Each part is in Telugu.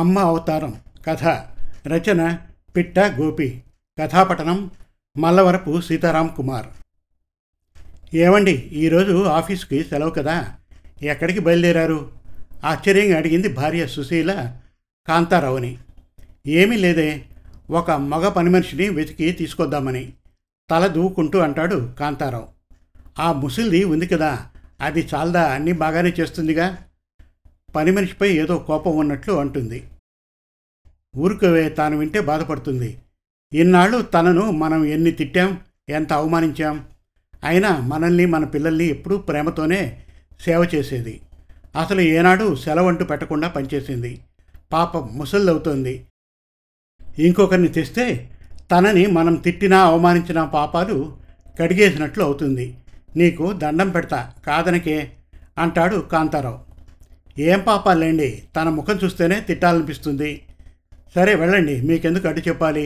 అమ్మ అవతారం కథ. రచన పిట్ట గోపి. కథాపఠనం మల్లవరపు సీతారాం కుమార్. ఏవండి, ఈరోజు ఆఫీస్కి సెలవు కదా, ఎక్కడికి బయలుదేరారు? ఆశ్చర్యంగా అడిగింది భార్య సుశీల కాంతారావుని. ఏమీ లేదే, ఒక మగ పని మనిషిని వెతికి తీసుకొద్దామని తల దూవుకుంటూ అంటాడు కాంతారావు. ఆ ముసిల్ది ఉంది కదా, అది చాలదా, అన్నీ బాగానే చేస్తుందిగా. పని మనిషిపై ఏదో కోపం ఉన్నట్లు అంటుంది. ఊరుకోవే, తాను వింటే బాధపడుతుంది. ఇన్నాళ్ళు తనను మనం ఎన్ని తిట్టాం, ఎంత అవమానించాం. అయినా మనల్ని మన పిల్లల్ని ఎప్పుడూ ప్రేమతోనే సేవ చేసేది. అసలు ఏనాడు సెలవంటూ పెట్టకుండా పనిచేసింది. పాపం ముసళ్ళవుతోంది. ఇంకొకరిని తెస్తే తనని మనం తిట్టినా అవమానించినా పాపాలు కడిగేసినట్లు అవుతుంది. నీకు దండం పెడతా, కాదనకే అంటాడు కాంతారావు. ఏం పాపాలేండి, తన ముఖం చూస్తేనే తిట్టాలనిపిస్తుంది. సరే వెళ్ళండి, మీకెందుకు అడ్డు చెప్పాలి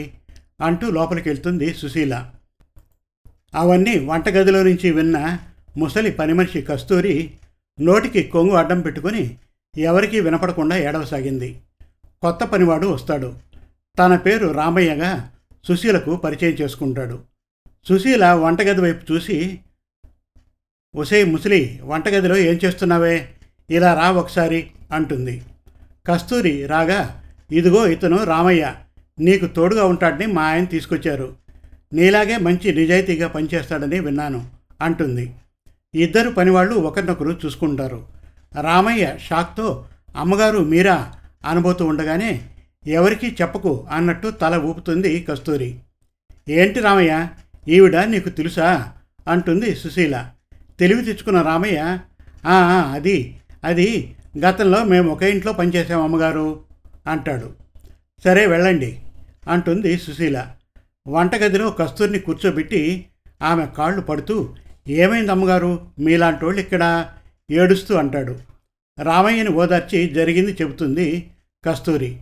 అంటూ లోపలికి వెళ్తుంది సుశీల. అవన్నీ వంటగదిలో నుంచి విన్న ముసలి పని మనిషి కస్తూరి నోటికి కొంగు అడ్డం పెట్టుకుని ఎవరికీ వినపడకుండా ఏడవసాగింది. కొత్త పనివాడు వస్తాడు. తన పేరు రామయ్యగా సుశీలకు పరిచయం చేసుకుంటాడు. సుశీల వంటగది వైపు చూసి, ఒసే ముసలి, వంటగదిలో ఏం చేస్తున్నావే, ఇలా రా ఒకసారి అంటుంది. కస్తూరి రాగా, ఇదిగో ఇతను రామయ్య, నీకు తోడుగా ఉంటాడని మా ఆయన తీసుకొచ్చారు. నీలాగే మంచి నిజాయితీగా పనిచేస్తాడని విన్నాను అంటుంది. ఇద్దరు పనివాళ్ళు ఒకరినొకరు చూసుకుంటారు. రామయ్య షాక్తో, అమ్మగారు మీరా అనుబోతూ ఉండగానే, ఎవరికీ చెప్పకు అన్నట్టు తల ఊపుతుంది కస్తూరి. ఏంటి రామయ్య, ఈవిడ నీకు తెలుసా అంటుంది సుశీల. తెలివి తెచ్చుకున్న రామయ్య, అది గతంలో మేము ఒకే ఇంట్లో పనిచేసాం అమ్మగారు అంటాడు. సరే వెళ్ళండి అంటుంది సుశీల. వంటగదిలో కస్తూరిని కూర్చోబెట్టి ఆమె కాళ్ళు పడుతూ, ఏమైంది అమ్మగారు, మీలాంటి వాళ్ళు ఇక్కడ ఏడుస్తూ అంటాడు. రామయ్యని ఓదార్చి జరిగింది చెబుతుంది కస్తూరి.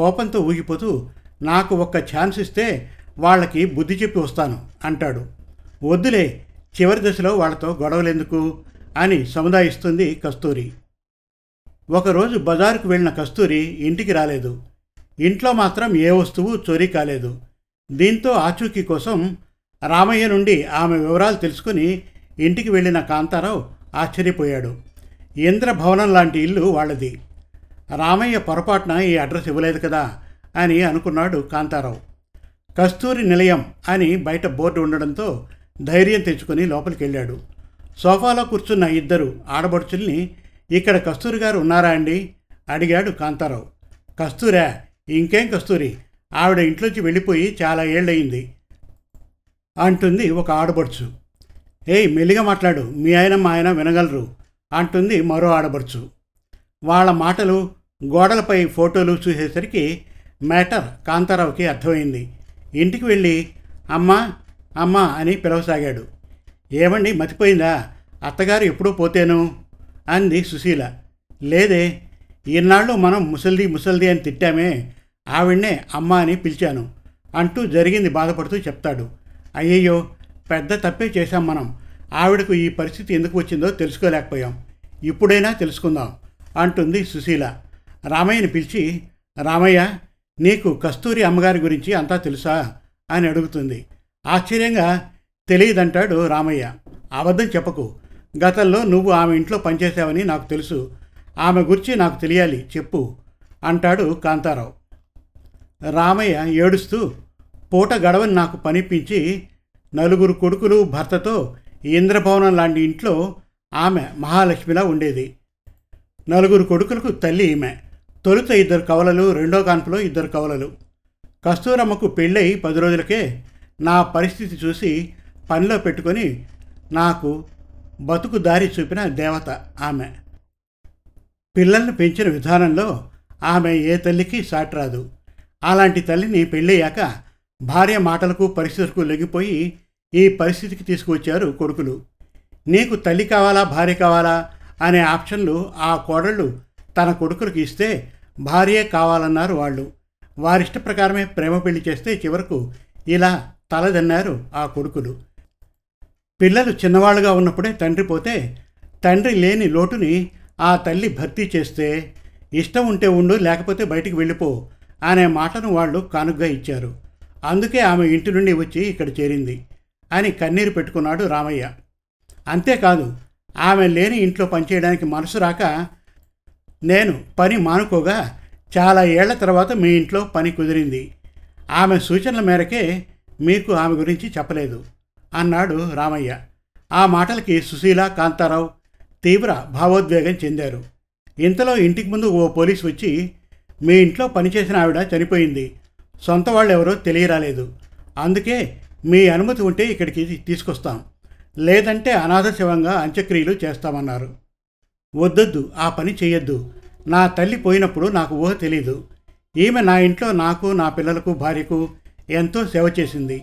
కోపంతో ఊగిపోతూ, నాకు ఒక్క ఛాన్స్ ఇస్తే వాళ్ళకి బుద్ధి చెప్పి వస్తాను అంటాడు. వద్దులే, చివరి దశలో వాళ్ళతో గొడవలెందుకు అని సముదాయిస్తుంది కస్తూరి. ఒకరోజు బజారుకు వెళ్ళిన కస్తూరి ఇంటికి రాలేదు. ఇంట్లో మాత్రం ఏ వస్తువు చోరీ కాలేదు. దీంతో ఆచూకీ కోసం రామయ్య నుండి ఆమె వివరాలు తెలుసుకుని ఇంటికి వెళ్ళిన కాంతారావు ఆశ్చర్యపోయాడు. ఇంద్రభవనం లాంటి ఇల్లు వాళ్ళది. రామయ్య పొరపాటున ఈ అడ్రస్ ఇవ్వలేదు కదా అని అనుకున్నాడు కాంతారావు. కస్తూరి నిలయం అని బయట బోర్డు ఉండడంతో ధైర్యం తెచ్చుకొని లోపలికి వెళ్ళాడు. సోఫాలో కూర్చున్న ఇద్దరు ఆడబడుచుల్ని, ఇక్కడ కస్తూరి గారు ఉన్నారా అండి అడిగాడు కాంతారావు. కస్తూరా, ఇంకేం కస్తూరి, ఆవిడ ఇంట్లోంచి వెళ్ళిపోయి చాలా ఏళ్ళయింది అంటుంది ఒక ఆడబడుచు. ఏయ్ మెల్లిగా మాట్లాడు, మీ ఆయన మా ఆయన వినగలరు అంటుంది మరో ఆడబడుచు. వాళ్ళ మాటలు, గోడలపై ఫోటోలు చూసేసరికి మ్యాటర్ కాంతారావుకి అర్థమైంది. ఇంటికి వెళ్ళి అమ్మా అమ్మా అని పిలవసాగాడు. ఏమండి మతిపోయిందా, అత్తగారు ఎప్పుడూ పోతేను అంది సుశీల. లేదే, ఇన్నాళ్ళు మనం ముసల్ది అని తిట్టామే, ఆవిడ్నే అమ్మ అని పిలిచాను అంటూ జరిగింది బాధపడుతూ చెప్తాడు. అయ్యయ్యో, పెద్ద తప్పే చేశాం మనం. ఆవిడకు ఈ పరిస్థితి ఎందుకు వచ్చిందో తెలుసుకోలేకపోయాం, ఇప్పుడైనా తెలుసుకుందాం అంటుంది సుశీల. రామయ్యని పిలిచి, రామయ్య, నీకు కస్తూరి అమ్మగారి గురించి అంతా తెలుసా అని అడుగుతుంది. ఆశ్చర్యంగా, తెలియదంటాడు రామయ్య. అబద్ధం చెప్పకు, గతంలో నువ్వు ఆమె ఇంట్లో పనిచేసావని నాకు తెలుసు. ఆమె గురించి నాకు తెలియాలి, చెప్పు అంటాడు కాంతారావు. రామయ్య ఏడుస్తూ, పూట గడవని నాకు పనిపించి నలుగురు కొడుకులు భర్తతో ఇంద్రభవనం లాంటి ఇంట్లో ఆమె మహాలక్ష్మిలా ఉండేది. నలుగురు కొడుకులకు తల్లి ఈమె. తొలుత ఇద్దరు కవలలు, రెండో కాన్పులో ఇద్దరు కవలలు. కస్తూరమ్మకు పెళ్ళై 10 రోజులకే నా పరిస్థితి చూసి పనిలో పెట్టుకొని నాకు బతుకు దారి చూపిన దేవత ఆమె. పిల్లల్ని పెంచిన విధానంలో ఆమె ఏ తల్లికి సాటిరాదు. అలాంటి తల్లిని పెళ్ళయ్యాక భార్య మాటలకు పరిస్థితులకు లొంగిపోయి ఈ పరిస్థితికి తీసుకువచ్చారు కొడుకులు. నీకు తల్లి కావాలా భార్య కావాలా అనే ఆప్షన్లు ఆ కోడళ్ళు తన కొడుకులకు ఇస్తే భార్యే కావాలన్నారు వాళ్ళు. వారిష్ట ప్రకారమే ప్రేమ పెళ్లి చేస్తే చివరకు ఇలా తలదన్నారు ఆ కొడుకులు. పిల్లలు చిన్నవాళ్ళుగా ఉన్నప్పుడే తండ్రి పోతే తండ్రి లేని లోటుని ఆ తల్లి భర్తీ చేస్తే ఇష్టం ఉంటే ఉండు, లేకపోతే బయటికి వెళ్ళిపో అనే మాటను వాళ్ళు కానుగ్గా ఇచ్చారు. అందుకే ఆమె ఇంటి నుండి వచ్చి ఇక్కడ చేరింది అని కన్నీరు పెట్టుకున్నాడు రామయ్య. అంతేకాదు, ఆమె లేని ఇంట్లో పనిచేయడానికి మనసు రాక నేను పని మానుకోగా చాలా ఏళ్ల తర్వాత మీ ఇంట్లో పని కుదిరింది. ఆమె సూచనల మేరకే మీకు ఆమె గురించి చెప్పలేదు అన్నాడు రామయ్య. ఆ మాటలకి సుశీల, కాంతారావు తీవ్ర భావోద్వేగం చెందారు. ఇంతలో ఇంటికి ముందు ఓ పోలీసు వచ్చి, మీ ఇంట్లో పనిచేసిన ఆవిడ చనిపోయింది, సొంత వాళ్ళు ఎవరో తెలియరాలేదు, అందుకే మీ అనుమతి ఉంటే ఇక్కడికి తీసుకొస్తాం, లేదంటే అనాథ శవంగా అంత్యక్రియలు చేస్తామన్నారు. వద్దొద్దు, ఆ పని చేయొద్దు. నా తల్లి పోయినప్పుడు నాకు ఊహ తెలీదు. ఈమె నా ఇంట్లో నాకు, నా పిల్లలకు, భార్యకు ఎంతో సేవ చేసింది.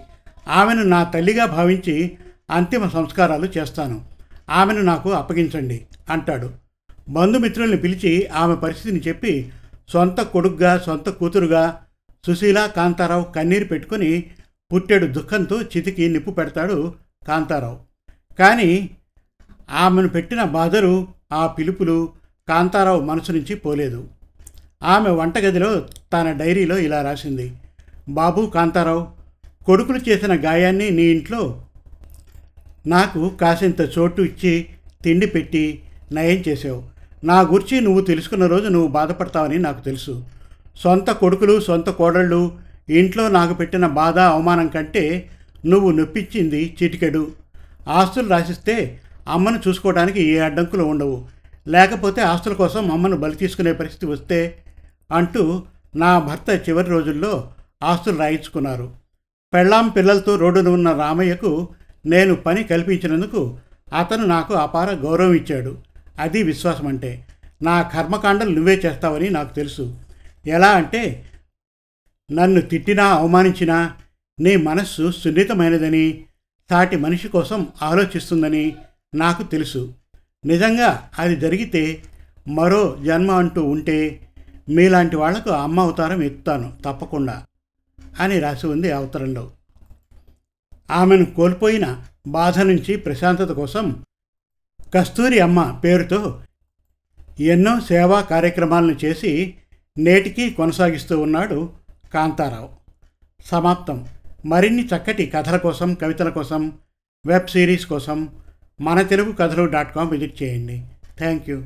ఆమెను నా తల్లిగా భావించి అంతిమ సంస్కారాలు చేస్తాను. ఆమెను నాకు అప్పగించండి అంటాడు. బంధుమిత్రుల్ని పిలిచి ఆమె పరిస్థితిని చెప్పి సొంత కొడుగ్గా, సొంత కూతురుగా సుశీల, కాంతారావు కన్నీరు పెట్టుకుని పుట్టెడు దుఃఖంతో చితికి నిప్పు పెడతాడు కాంతారావు. కానీ ఆమెను పెట్టిన బాధలు, ఆ పిలుపులు కాంతారావు మనసు నుంచి పోలేదు. ఆమె వంటగదిలో తన డైరీలో ఇలా రాసింది, బాబు కాంతారావు, కొడుకులు చేసిన గాయాన్ని నీ ఇంట్లో నాకు కాసింత చోటు ఇచ్చి తిండి పెట్టి నయం చేసావు. నా గురించి నువ్వు తెలుసుకున్న రోజు నువ్వు బాధపడతావని నాకు తెలుసు. సొంత కొడుకులు, సొంత కోడళ్ళు ఇంట్లో నాకు పెట్టిన బాధ, అవమానం కంటే నువ్వు నొప్పించింది చిటికెడు. ఆస్తులు రాసిస్తే అమ్మను చూసుకోవడానికి ఏ అడ్డంకులు ఉండవు, లేకపోతే ఆస్తుల కోసం అమ్మను బలి తీసుకునే పరిస్థితి వస్తే అంటూ నా భర్త చివరి రోజుల్లో ఆస్తులు రాయించుకున్నారు. పెళ్ళాం పిల్లలతో రోడ్డున ఉన్న రామయ్యకు నేను పని కల్పించినందుకు అతను నాకు అపార గౌరవం ఇచ్చాడు. అది విశ్వాసం అంటే. నా కర్మకాండలు నువ్వే చేస్తావని నాకు తెలుసు. ఎలా అంటే, నన్ను తిట్టినా అవమానించినా నీ మనస్సు సున్నితమైనదని, సాటి మనిషి కోసం ఆలోచిస్తుందని నాకు తెలుసు. నిజంగా అది జరిగితే, మరో జన్మ అంటూ ఉంటే మీలాంటి వాళ్లకు అమ్మ అవతారం ఎత్తుతాను తప్పకుండా అని రాసి ఉంది అవతారంలో. ఆమెను కోల్పోయిన బాధ నుంచి ప్రశాంతత కోసం కస్తూరి అమ్మ పేరుతో ఎన్నో సేవా కార్యక్రమాలను చేసి నేటికీ కొనసాగిస్తూ ఉన్నాడు కాంతారావు. సమాప్తం. మరిన్ని చక్కటి కథల కోసం, కవితల కోసం, వెబ్ సిరీస్ కోసం మన తెలుగు కథలు.com విజిట్ చేయండి. Thank you.